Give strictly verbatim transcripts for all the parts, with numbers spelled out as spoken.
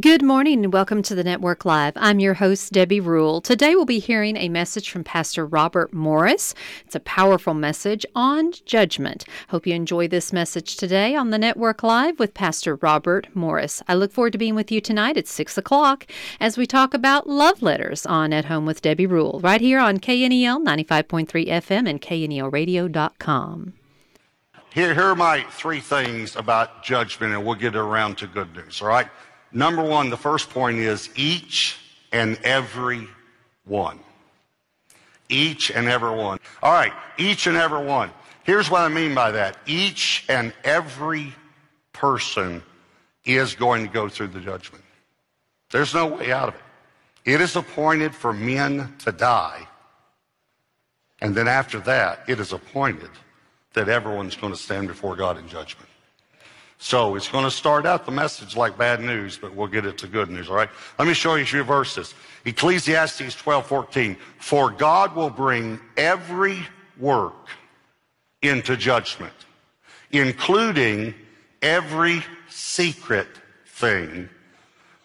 Good morning and welcome to the Network Live. I'm your host, Debbie Rule. Today we'll be hearing a message from Pastor Robert Morris. It's a powerful message on judgment. Hope you enjoy this message today on the Network Live with Pastor Robert Morris. I look forward to being with you tonight at six o'clock as we talk about love letters on At Home with Debbie Rule, right here on K N E L ninety-five point three F M and K N E L radio dot com. Here, here are my three things about judgment, and we'll get around to good news, all right? Number one, the first point is each and every one. Each and every one. All right, each and every one. Here's what I mean by that. Each and every person is going to go through the judgment. There's no way out of it. It is appointed for men to die. And then after that, it is appointed that everyone's going to stand before God in judgment. So it's going to start out the message like bad news, but we'll get it to good news, all right? Let me show you a few verses. Ecclesiastes twelve fourteen. For God will bring every work into judgment, including every secret thing,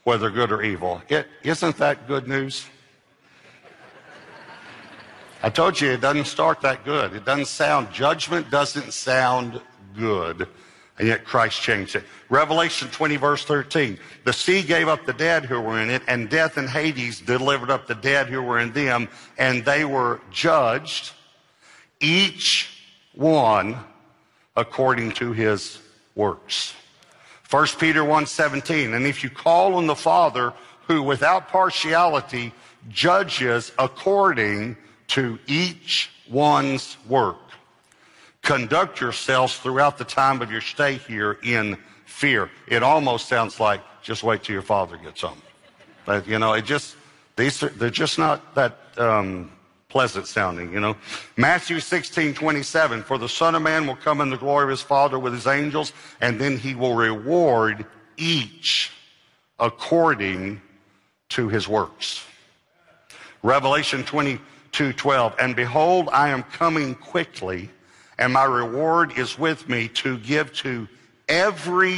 whether good or evil. It, isn't that good news? I told you it doesn't start that good. It doesn't sound, judgment doesn't sound good. And yet Christ changed it. Revelation twenty, verse thirteen. The sea gave up the dead who were in it, and death and Hades delivered up the dead who were in them, and they were judged, each one according to his works. First Peter one, seventeen. And if you call on the Father, who without partiality judges according to each one's work, conduct yourselves throughout the time of your stay here in fear. It almost sounds like just wait till your father gets home. But, you know, it just, these, they're just not that um, pleasant sounding, you know. Matthew sixteen, twenty-seven, for the Son of Man will come in the glory of his Father with his angels, and then he will reward each according to his works. Revelation twenty-two, twelve, and behold, I am coming quickly, and my reward is with me to give to every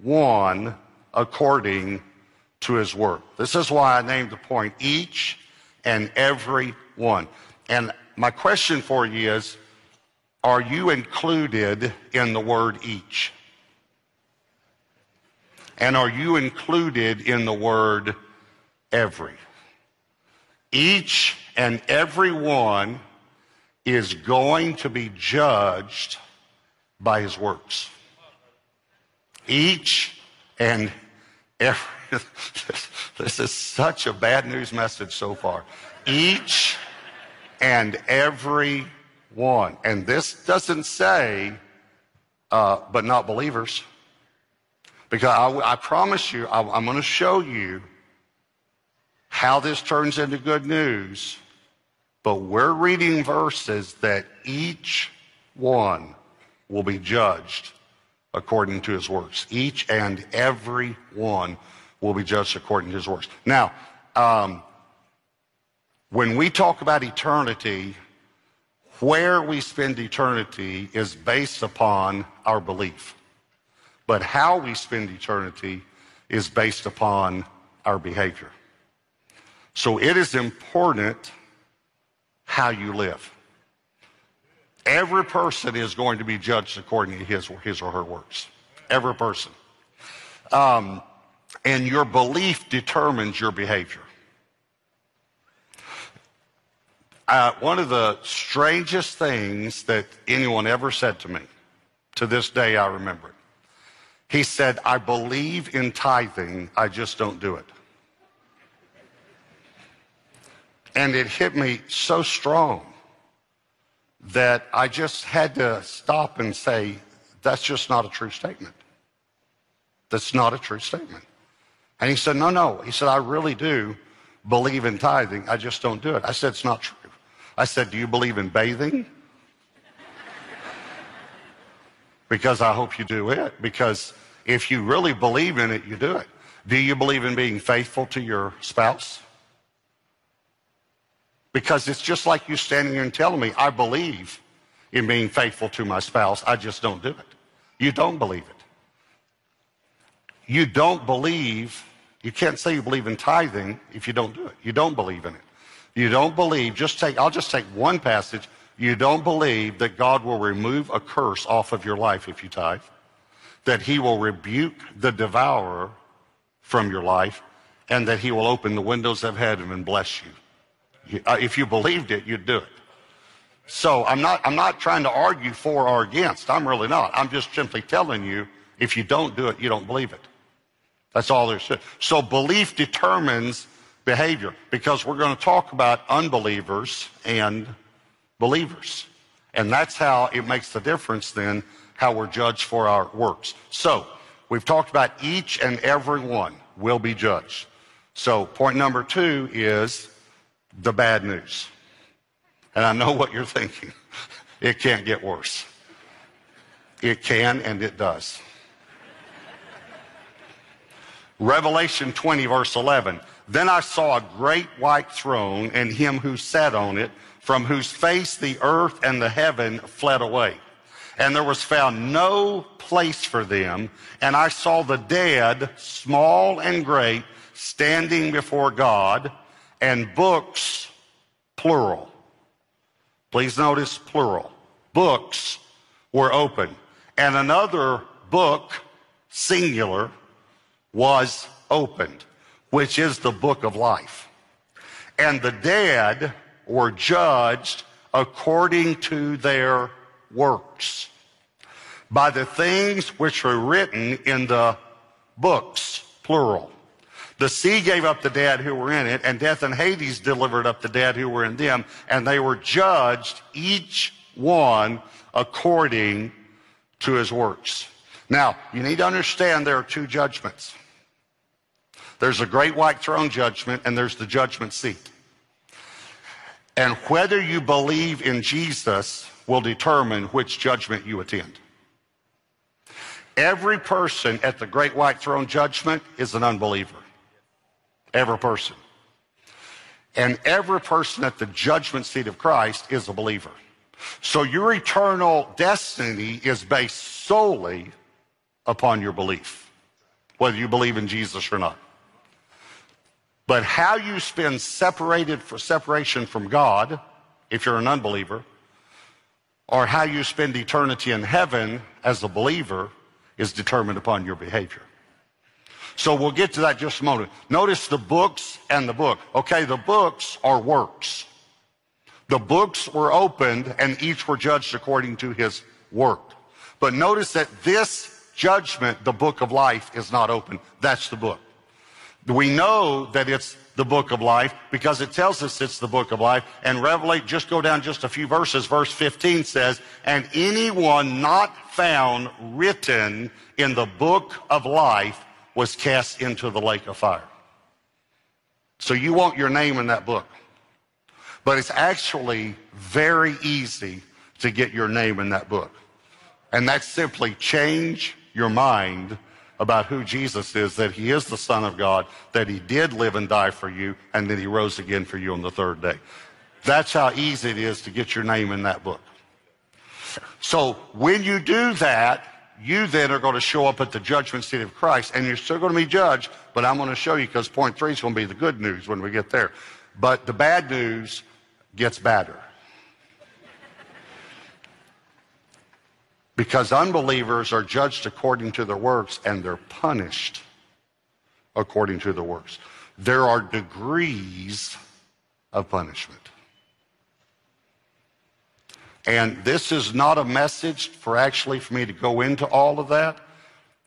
one according to his work. This is why I named the point, each and every one. And my question for you is, are you included in the word each? And are you included in the word every? Each and every one is going to be judged by his works. Each and every, this is such a bad news message so far. Each and every one. And this doesn't say, uh, but not believers. Because I, I promise you, I, I'm going to show you how this turns into good news. But we're reading verses that each one will be judged according to his works. Each and every one will be judged according to his works. Now, um, when we talk about eternity, where we spend eternity is based upon our belief. But how we spend eternity is based upon our behavior. So it is important how you live. Every person is going to be judged according to his, his or her works. Every person. Um, and your belief determines your behavior. Uh, one of the strangest things that anyone ever said to me, to this day I remember it. He said, I believe in tithing, I just don't do it. And it hit me so strong that I just had to stop and say, That's just not a true statement. That's not a true statement. And he said, no, no. He said, I really do believe in tithing. I just don't do it. I said, it's not true. I said, do you believe in bathing? Because I hope you do it. Because if you really believe in it, you do it. Do you believe in being faithful to your spouse? Because it's just like you standing here and telling me, I believe in being faithful to my spouse. I just don't do it. You don't believe it. You don't believe, you can't say you believe in tithing if you don't do it. You don't believe in it. You don't believe, just take, I'll just take one passage. You don't believe that God will remove a curse off of your life if you tithe, that he will rebuke the devourer from your life, and that he will open the windows of heaven and bless you. you uh, if you believed it, you'd do it. So I'm not, I'm not trying to argue for or against. I'm really not. I'm just simply telling you, if you don't do it, you don't believe it. That's all there's to it. So belief determines behavior, because we're going to talk about unbelievers and believers. And that's how it makes the difference then, how we're judged for our works. So we've talked about each and every one will be judged. So point number two is the bad news. And I know what you're thinking. It can't get worse. It can, and it does. Revelation twenty, verse eleven. Then I saw a great white throne and him who sat on it, from whose face the earth and the heaven fled away. And there was found no place for them. And I saw the dead, small and great, standing before God, and books, plural. Please notice plural. Books were open. And another book, singular, was opened, which is the book of life. And the dead were judged according to their works, by the things which were written in the books, plural. The sea gave up the dead who were in it, and death and Hades delivered up the dead who were in them, and they were judged, each one according to his works. Now, you need to understand there are two judgments. There's a great white throne judgment, and there's the judgment seat. And whether you believe in Jesus will determine which judgment you attend. Every person at the great white throne judgment is an unbeliever. Every person. And every person at the judgment seat of Christ is a believer. So your eternal destiny is based solely upon your belief, whether you believe in Jesus or not. But how you spend separated for separation from God, if you're an unbeliever, or how you spend eternity in heaven as a believer, is determined upon your behavior. So we'll get to that just a moment. Notice the books and the book. Okay, the books are works. The books were opened and each were judged according to his work. But notice that this judgment, the book of life, is not open. That's the book. We know that it's the book of life because it tells us it's the book of life. And Revelation, just go down just a few verses. Verse fifteen says, and anyone not found written in the book of life was cast into the lake of fire. So you want your name in that book. But it's actually very easy to get your name in that book. And that's simply change your mind about who Jesus is, that he is the Son of God, that he did live and die for you, and that he rose again for you on the third day. That's how easy it is to get your name in that book. So when you do that, you then are going to show up at the judgment seat of Christ, and you're still going to be judged, but I'm going to show you, because point three is going to be the good news when we get there. But the bad news gets badder. Because unbelievers are judged according to their works, and they're punished according to their works. There are degrees of punishment. And this is not a message for actually for me to go into all of that,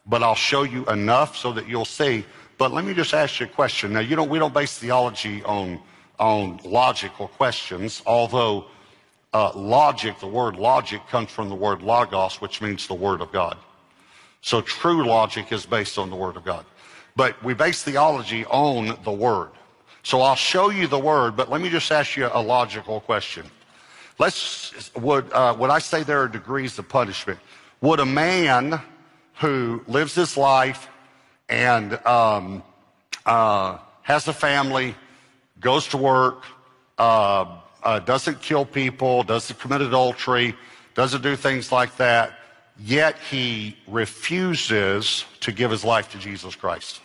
but I'll show you enough so that you'll see. But let me just ask you a question. Now, you don't, we don't base theology on, on logical questions, although Uh, logic, the word logic comes from the word logos, which means the word of God. So true logic is based on the word of God. But we base theology on the word. So I'll show you the word, but let me just ask you a logical question. Let's, would, uh, would I say there are degrees of punishment? Would a man who lives his life and um, uh, has a family, goes to work, uh, Uh, doesn't kill people, doesn't commit adultery, doesn't do things like that, yet he refuses to give his life to Jesus Christ?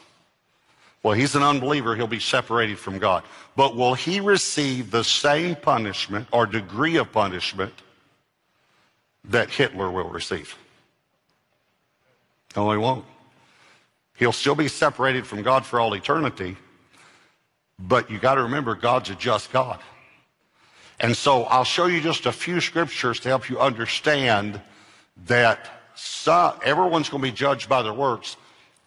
Well, he's an unbeliever. He'll be separated from God. But will he receive the same punishment or degree of punishment that Hitler will receive? No, he won't. He'll still be separated from God for all eternity. But you got to remember, God's a just God. And so I'll show you just a few scriptures to help you understand that some, everyone's going to be judged by their works,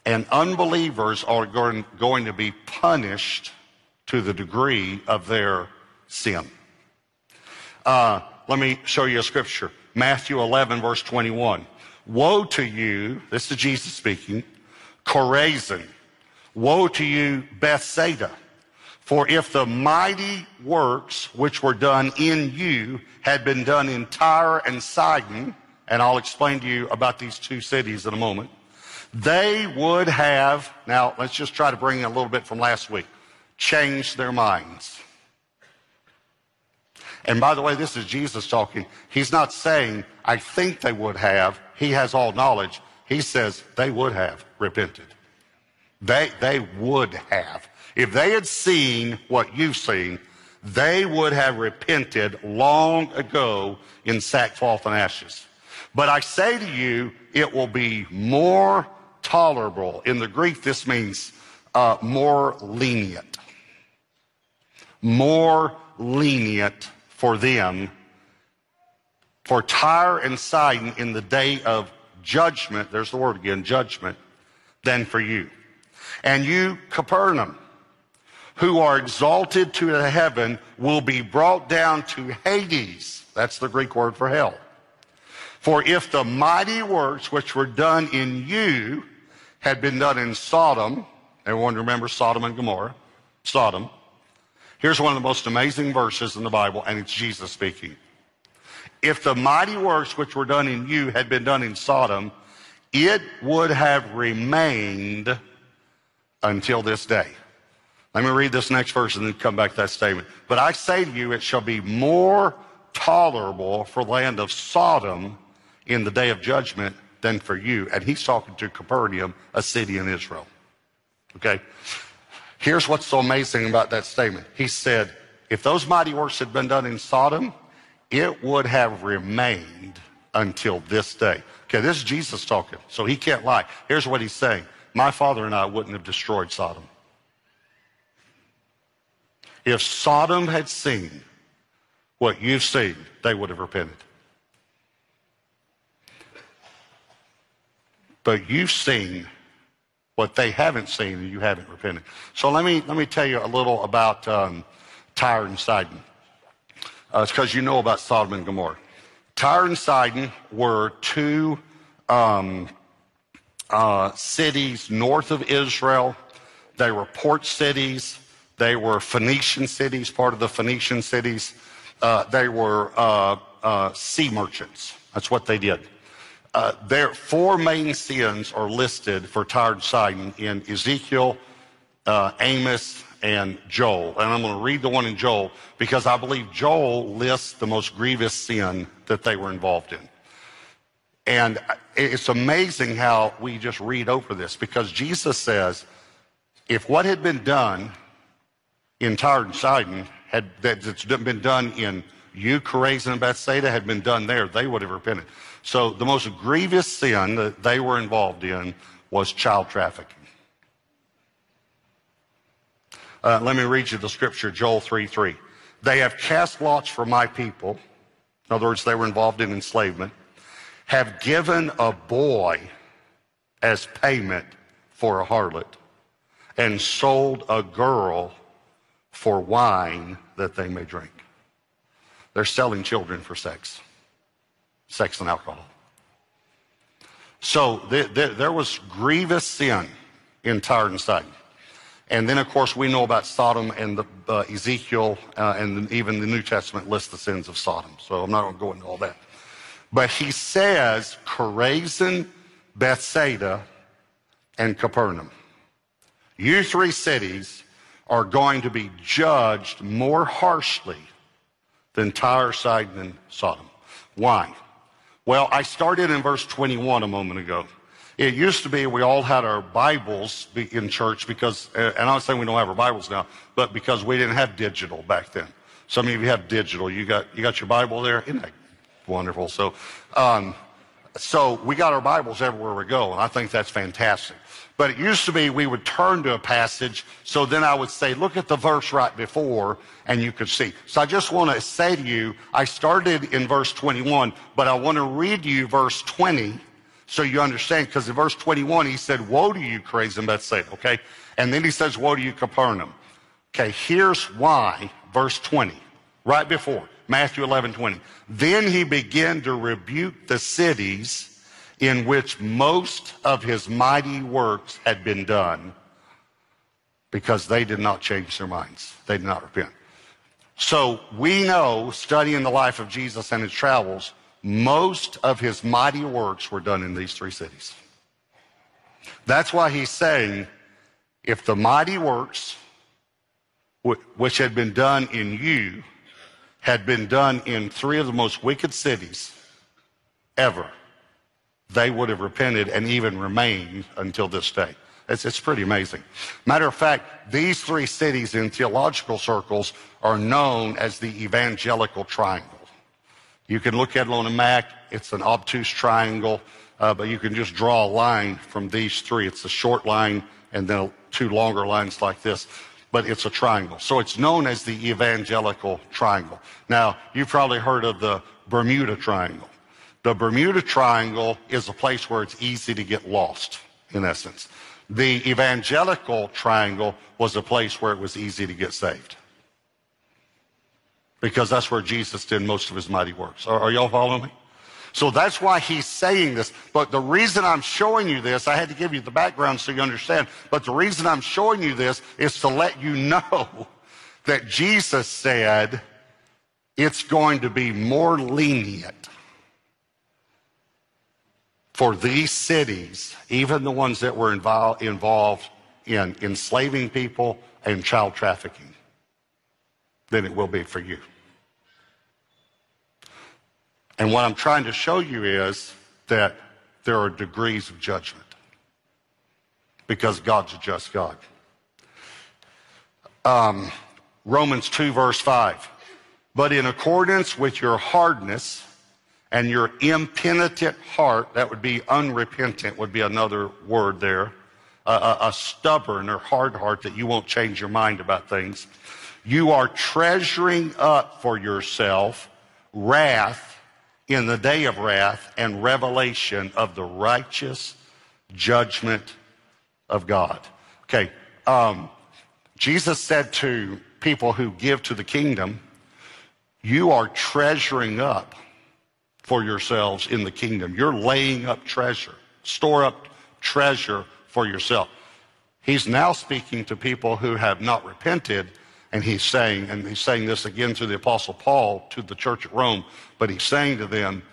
and unbelievers are going, going to be punished to the degree of their sin. Uh, let me show you a scripture. Matthew eleven, verse twenty-one. Woe to you, this is Jesus speaking, Chorazin. Woe to you, Bethsaida. For if the mighty works which were done in you had been done in Tyre and Sidon, and I'll explain to you about these two cities in a moment, they would have, now let's just try to bring in a little bit from last week, changed their minds. And by the way, this is Jesus talking. He's not saying, I think they would have. He has all knowledge. He says they would have repented. They, they would have. If they had seen what you've seen, they would have repented long ago in sackcloth and ashes. But I say to you, it will be more tolerable. In the Greek, this means uh, more lenient. More lenient for them, for Tyre and Sidon in the day of judgment, there's the word again, judgment, than for you. And you, Capernaum, who are exalted to heaven, will be brought down to Hades. That's the Greek word for hell. For if the mighty works which were done in you had been done in Sodom, everyone remember Sodom and Gomorrah? Sodom. Here's one of the most amazing verses in the Bible, and it's Jesus speaking. If the mighty works which were done in you had been done in Sodom, it would have remained until this day. Let me read this next verse and then come back to that statement. But I say to you, it shall be more tolerable for the land of Sodom in the day of judgment than for you. And he's talking to Capernaum, a city in Israel. Okay? Here's what's so amazing about that statement. He said, if those mighty works had been done in Sodom, it would have remained until this day. Okay, this is Jesus talking, so he can't lie. Here's what he's saying. My Father and I wouldn't have destroyed Sodom. If Sodom had seen what you've seen, they would have repented. But you've seen what they haven't seen, and you haven't repented. So let me let me tell you a little about um, Tyre and Sidon. Uh, it's because you know about Sodom and Gomorrah. Tyre and Sidon were two um, uh, cities north of Israel. They were port cities. They were Phoenician cities, part of the Phoenician cities. Uh, they were uh, uh, sea merchants. That's what they did. Uh, their four main sins are listed for Tyre and Sidon in Ezekiel, uh, Amos, and Joel. And I'm going to read the one in Joel because I believe Joel lists the most grievous sin that they were involved in. And it's amazing how we just read over this because Jesus says, if what had been done in Tyre and Sidon, had that's been done in you, Chorazin and Bethsaida, had been done there, they would have repented. So the most grievous sin that they were involved in was child trafficking. Uh, let me read you the scripture, Joel three three. They have cast lots for my people. In other words, they were involved in enslavement. Have given a boy as payment for a harlot and sold a girl for wine that they may drink. They're selling children for sex, sex and alcohol. So the, the, there was grievous sin in Tyre and Sidon. And then, of course, we know about Sodom and the, uh, Ezekiel, uh, and the, even the New Testament lists the sins of Sodom. So I'm not going to go into all that. But he says, Chorazin, Bethsaida, and Capernaum. You three cities are going to be judged more harshly than Tyre, Sidon, and Sodom. Why? Well, I started in verse twenty-one a moment ago. It used to be we all had our Bibles in church because, and I'm not saying we don't have our Bibles now, but because we didn't have digital back then. Some of you have digital. You got you got your Bible there? Isn't that wonderful? So, um, so we got our Bibles everywhere we go, and I think that's fantastic. But it used to be we would turn to a passage, so then I would say, look at the verse right before, and you could see. So I just want to say to you, I started in verse twenty-one, but I want to read you verse twenty so you understand, because in verse twenty-one, he said, woe to you, Chorazin, Bethsaida, okay? And then he says, woe to you, Capernaum. Okay, here's why, verse twenty, right before, Matthew eleven twenty. Then he began to rebuke the cities in which most of his mighty works had been done, because they did not change their minds. They did not repent. So we know, studying the life of Jesus and his travels, most of his mighty works were done in these three cities. That's why he's saying, if the mighty works which had been done in you had been done in three of the most wicked cities ever, they would have repented and even remained until this day. It's, it's pretty amazing. Matter of fact, these three cities in theological circles are known as the Evangelical Triangle. You can look at it on a map. It's an obtuse triangle, uh, but you can just draw a line from these three. It's a short line and then two longer lines like this, but it's a triangle. So it's known as the Evangelical Triangle. Now, you've probably heard of the Bermuda Triangle. The Bermuda Triangle is a place where it's easy to get lost, in essence. The Evangelical Triangle was a place where it was easy to get saved, because that's where Jesus did most of his mighty works. Are, are y'all following me? So that's why he's saying this. But the reason I'm showing you this, I had to give you the background so you understand, but the reason I'm showing you this is to let you know that Jesus said it's going to be more lenient for these cities, even the ones that were involved involved in enslaving people and child trafficking, than it will be for you. And what I'm trying to show you is that there are degrees of judgment, because God's a just God. Um, Romans two, verse five. But in accordance with your hardness and your impenitent heart, that would be unrepentant, would be another word there, a, a, a stubborn or hard heart that you won't change your mind about things, you are treasuring up for yourself wrath in the day of wrath and revelation of the righteous judgment of God. Okay, um, Jesus said to people who give to the kingdom, you are treasuring up for yourselves in the kingdom. You're laying up treasure, store up treasure for yourself. He's now speaking to people who have not repented, and he's saying, and he's saying this again through the Apostle Paul to the church at Rome, but he's saying to them,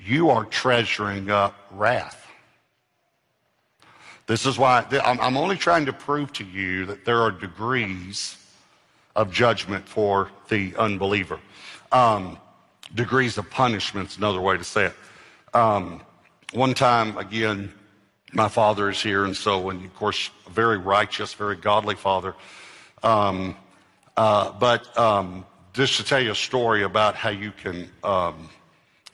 you are treasuring up wrath. This is why I'm only trying to prove to you that there are degrees of judgment for the unbeliever. Um, Degrees of punishment's another way to say it. Um, one time, again, my father is here, and so, and of course, a very righteous, very godly father. Um, uh, but um, just to tell you a story about how you can, um,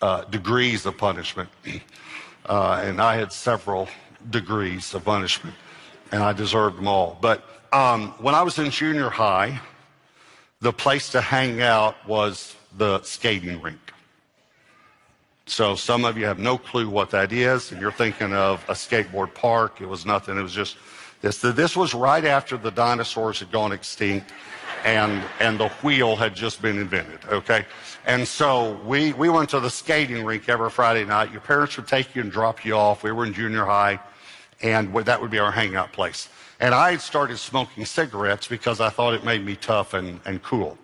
uh, degrees of punishment. Uh, and I had several degrees of punishment, and I deserved them all. But um, when I was in junior high, the place to hang out was the skating rink. So some of you have no clue what that is, and you're thinking of a skateboard park. It was nothing. It was just this. This was right after the dinosaurs had gone extinct. and and the wheel had just been invented, okay? And so we, we went to the skating rink every Friday night. Your parents would take you and drop you off. We were in junior high, and that would be our hangout place. And I had started smoking cigarettes because I thought it made me tough and, and cool.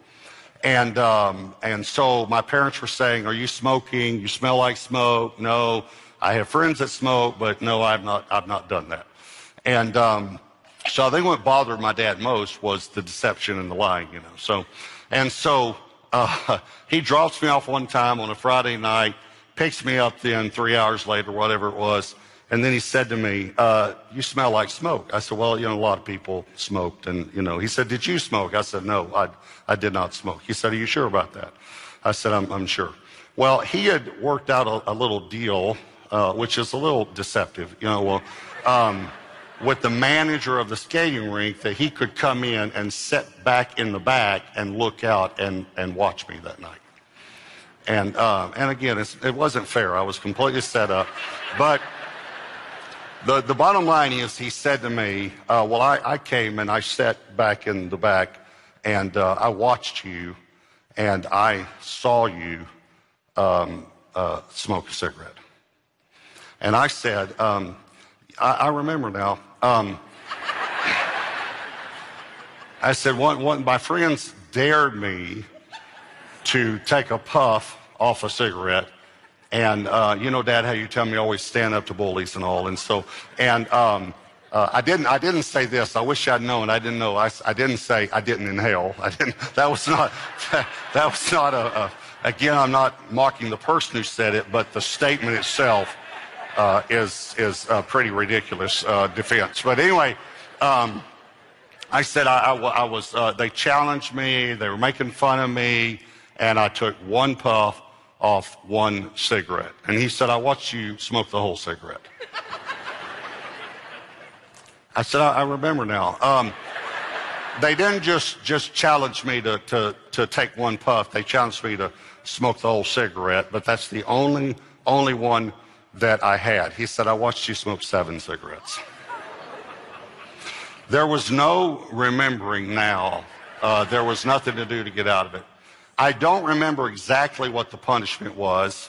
And um, and so my parents were saying, are you smoking? You smell like smoke. No, I have friends that smoke, but no, I've not, I've not done that. And um, so I think what bothered my dad most was the deception and the lying, you know. So, and so uh, he drops me off one time on a Friday night, picks me up then three hours later, whatever it was. And then he said to me, uh, you smell like smoke. I said, well, you know, a lot of people smoked. And, you know, he said, did you smoke? I said, no, I, I did not smoke. He said, are you sure about that? I said, I'm, I'm sure. Well, he had worked out a, a little deal, uh, which is a little deceptive, you know, well, um, with the manager of the skating rink that he could come in and sit back in the back and look out and, and watch me that night. And, uh, and again, it's, it wasn't fair. I was completely set up. But... The, the bottom line is he said to me, uh, well, I, I came and I sat back in the back and uh, I watched you and I saw you um, uh, smoke a cigarette. And I said, um, I, I remember now. Um, I said, one, one, my friends dared me to take a puff off a cigarette. And, uh, you know, Dad, how you tell me always stand up to bullies and all. And so, and um, uh, I didn't, I didn't say this. I wish I'd known. I didn't know. I, I didn't say I didn't inhale. I didn't, that was not, that, that was not a, a, again, I'm not mocking the person who said it, but the statement itself uh, is, is a pretty ridiculous uh, defense. But anyway, um, I said, I, I, I was, uh, they challenged me. They were making fun of me. And I took one puff off one cigarette. And he said, I watched you smoke the whole cigarette. I said, I, I remember now. Um, they didn't just, just challenge me to, to, to take one puff. They challenged me to smoke the whole cigarette, but that's the only, only one that I had. He said, I watched you smoke seven cigarettes. There was no remembering now. Uh, there was nothing to do to get out of it. I don't remember exactly what the punishment was,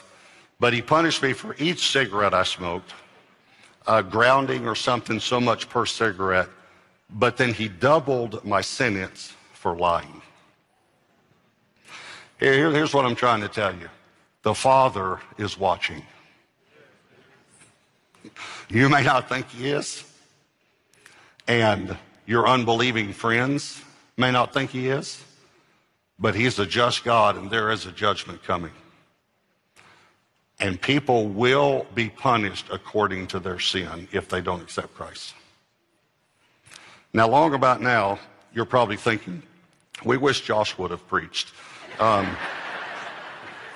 but he punished me for each cigarette I smoked, uh, grounding or something so much per cigarette, but then he doubled my sentence for lying. Here, here's what I'm trying to tell you. The Father is watching. You may not think he is, and your unbelieving friends may not think he is, but he's a just God, and there is a judgment coming. And people will be punished according to their sin if they don't accept Christ. Now, long about now, you're probably thinking, we wish Josh would have preached. Um,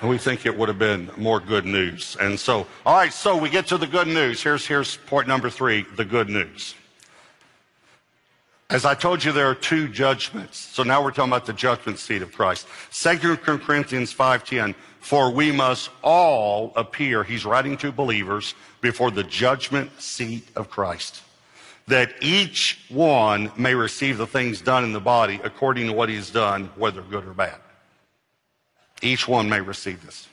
we think it would have been more good news. And so, all right, so we get to the good news. Here's, here's point number three, the good news. As I told you, there are two judgments. So now we're talking about the judgment seat of Christ. Second Corinthians five ten, for we must all appear, he's writing to believers, before the judgment seat of Christ, that each one may receive the things done in the body according to what he's done, whether good or bad. Each one may receive this.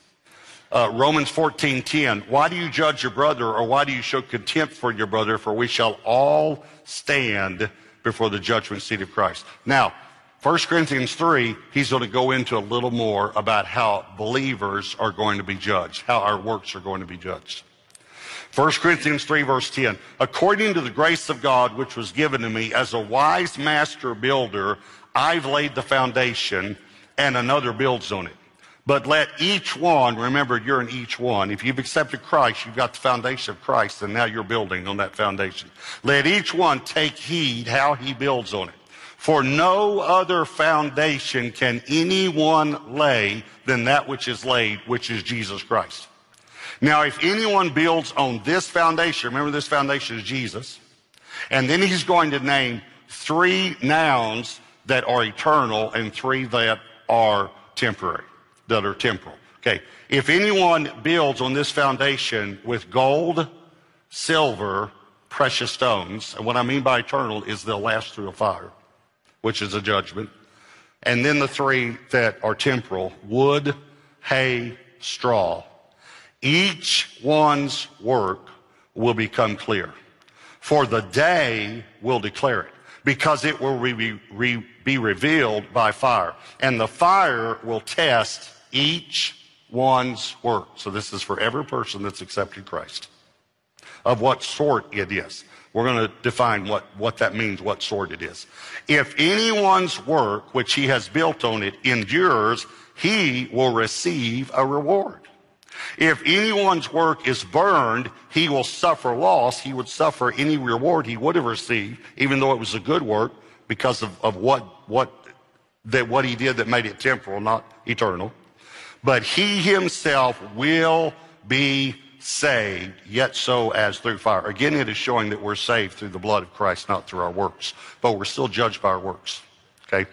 Uh, Romans fourteen ten, why do you judge your brother, or why do you show contempt for your brother? For we shall all stand before the judgment seat of Christ. Now, First Corinthians three, he's going to go into a little more about how believers are going to be judged, how our works are going to be judged. First Corinthians three, verse ten, according to the grace of God which was given to me, as a wise master builder, I've laid the foundation, and another builds on it. But let each one, remember, you're in each one. If you've accepted Christ, you've got the foundation of Christ, and now you're building on that foundation. Let each one take heed how he builds on it. For no other foundation can anyone lay than that which is laid, which is Jesus Christ. Now, if anyone builds on this foundation, remember this foundation is Jesus, and then he's going to name three nouns that are eternal and three that are temporary. that are temporal. Okay, if anyone builds on this foundation with gold, silver, precious stones, and what I mean by eternal is they'll last through a fire, which is a judgment, And then the three that are temporal, wood, hay, straw. Each one's work will become clear, for the day will declare it, because it will re- re- be revealed by fire. And the fire will test each one's work. So this is for every person that's accepted Christ, of what sort it is. We're going to define what, what that means, what sort it is. If anyone's work, which he has built on it, endures, he will receive a reward. If anyone's work is burned, he will suffer loss. He would suffer any reward he would have received, even though it was a good work, because of, of what, what, that what he did that made it temporal, not eternal. But he himself will be saved, yet so as through fire. Again, it is showing that we're saved through the blood of Christ, not through our works. But we're still judged by our works, okay?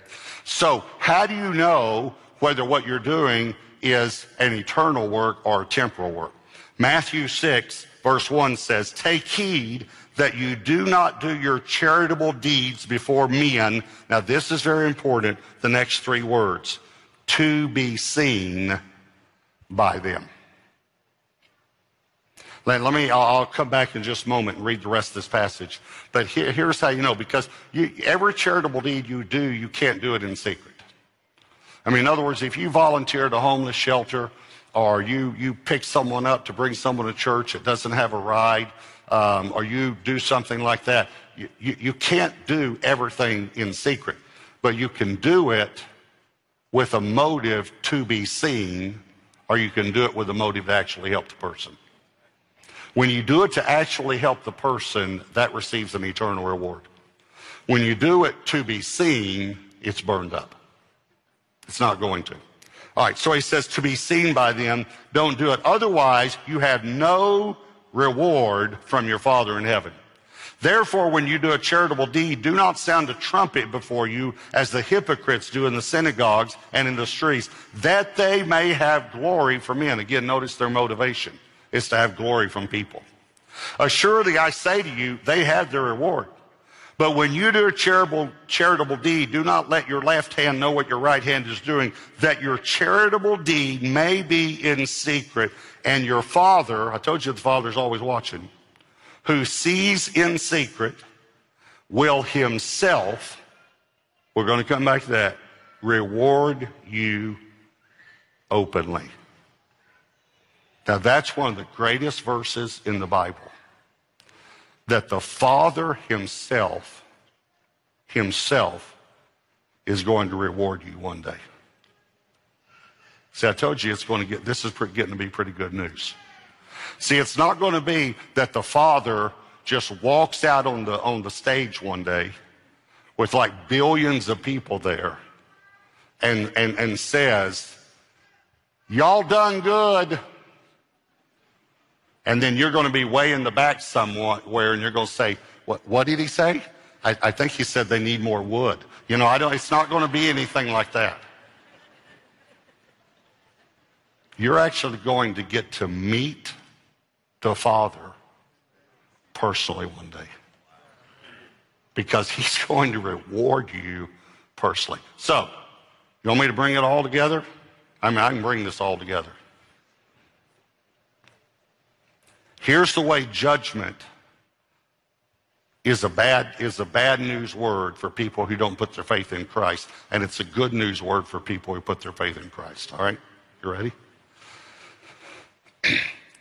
So how do you know whether what you're doing is an eternal work or a temporal work? Matthew six, verse one says, "Take heed that you do not do your charitable deeds before men." Now this is very important, the next three words, "to be seen by them." Let, let me, I'll, I'll come back in just a moment and read the rest of this passage. But here, here's how you know, because you, every charitable deed you do, you can't do it in secret. I mean, in other words, if you volunteer at a homeless shelter, or you, you pick someone up to bring someone to church that doesn't have a ride, um, or you do something like that, you, you, you can't do everything in secret. But you can do it with a motive to be seen, or you can do it with a motive to actually help the person. When you do it to actually help the person, that receives an eternal reward. When you do it to be seen, it's burned up. It's not going to. All right, so he says, to be seen by them, don't do it. Otherwise, you have no reward from your Father in heaven. Therefore, when you do a charitable deed, do not sound a trumpet before you, as the hypocrites do in the synagogues and in the streets, that they may have glory from men. Again, notice their motivation is to have glory from people. Assuredly, I say to you, they have their reward. But when you do a charitable, charitable deed, do not let your left hand know what your right hand is doing, that your charitable deed may be in secret, and your Father, I told you the Father's always watching, who sees in secret, will himself, we're going to come back to that, reward you openly. Now that's one of the greatest verses in the Bible, that the Father himself, himself is going to reward you one day. See, I told you it's going to get, this is getting to be pretty good news. See, it's not going to be that the Father just walks out on the, on the stage one day with like billions of people there and, and, and says, y'all done good. And then you're going to be way in the back somewhere, and you're going to say, what, what did he say? I, I think he said they need more wood. You know, I don't, it's not going to be anything like that. You're actually going to get to meet the Father personally one day, because he's going to reward you personally. So, you want me to bring it all together? I mean, I can bring this all together. Here's the way judgment is a bad is a bad news word for people who don't put their faith in Christ, and it's a good news word for people who put their faith in Christ. All right? You ready?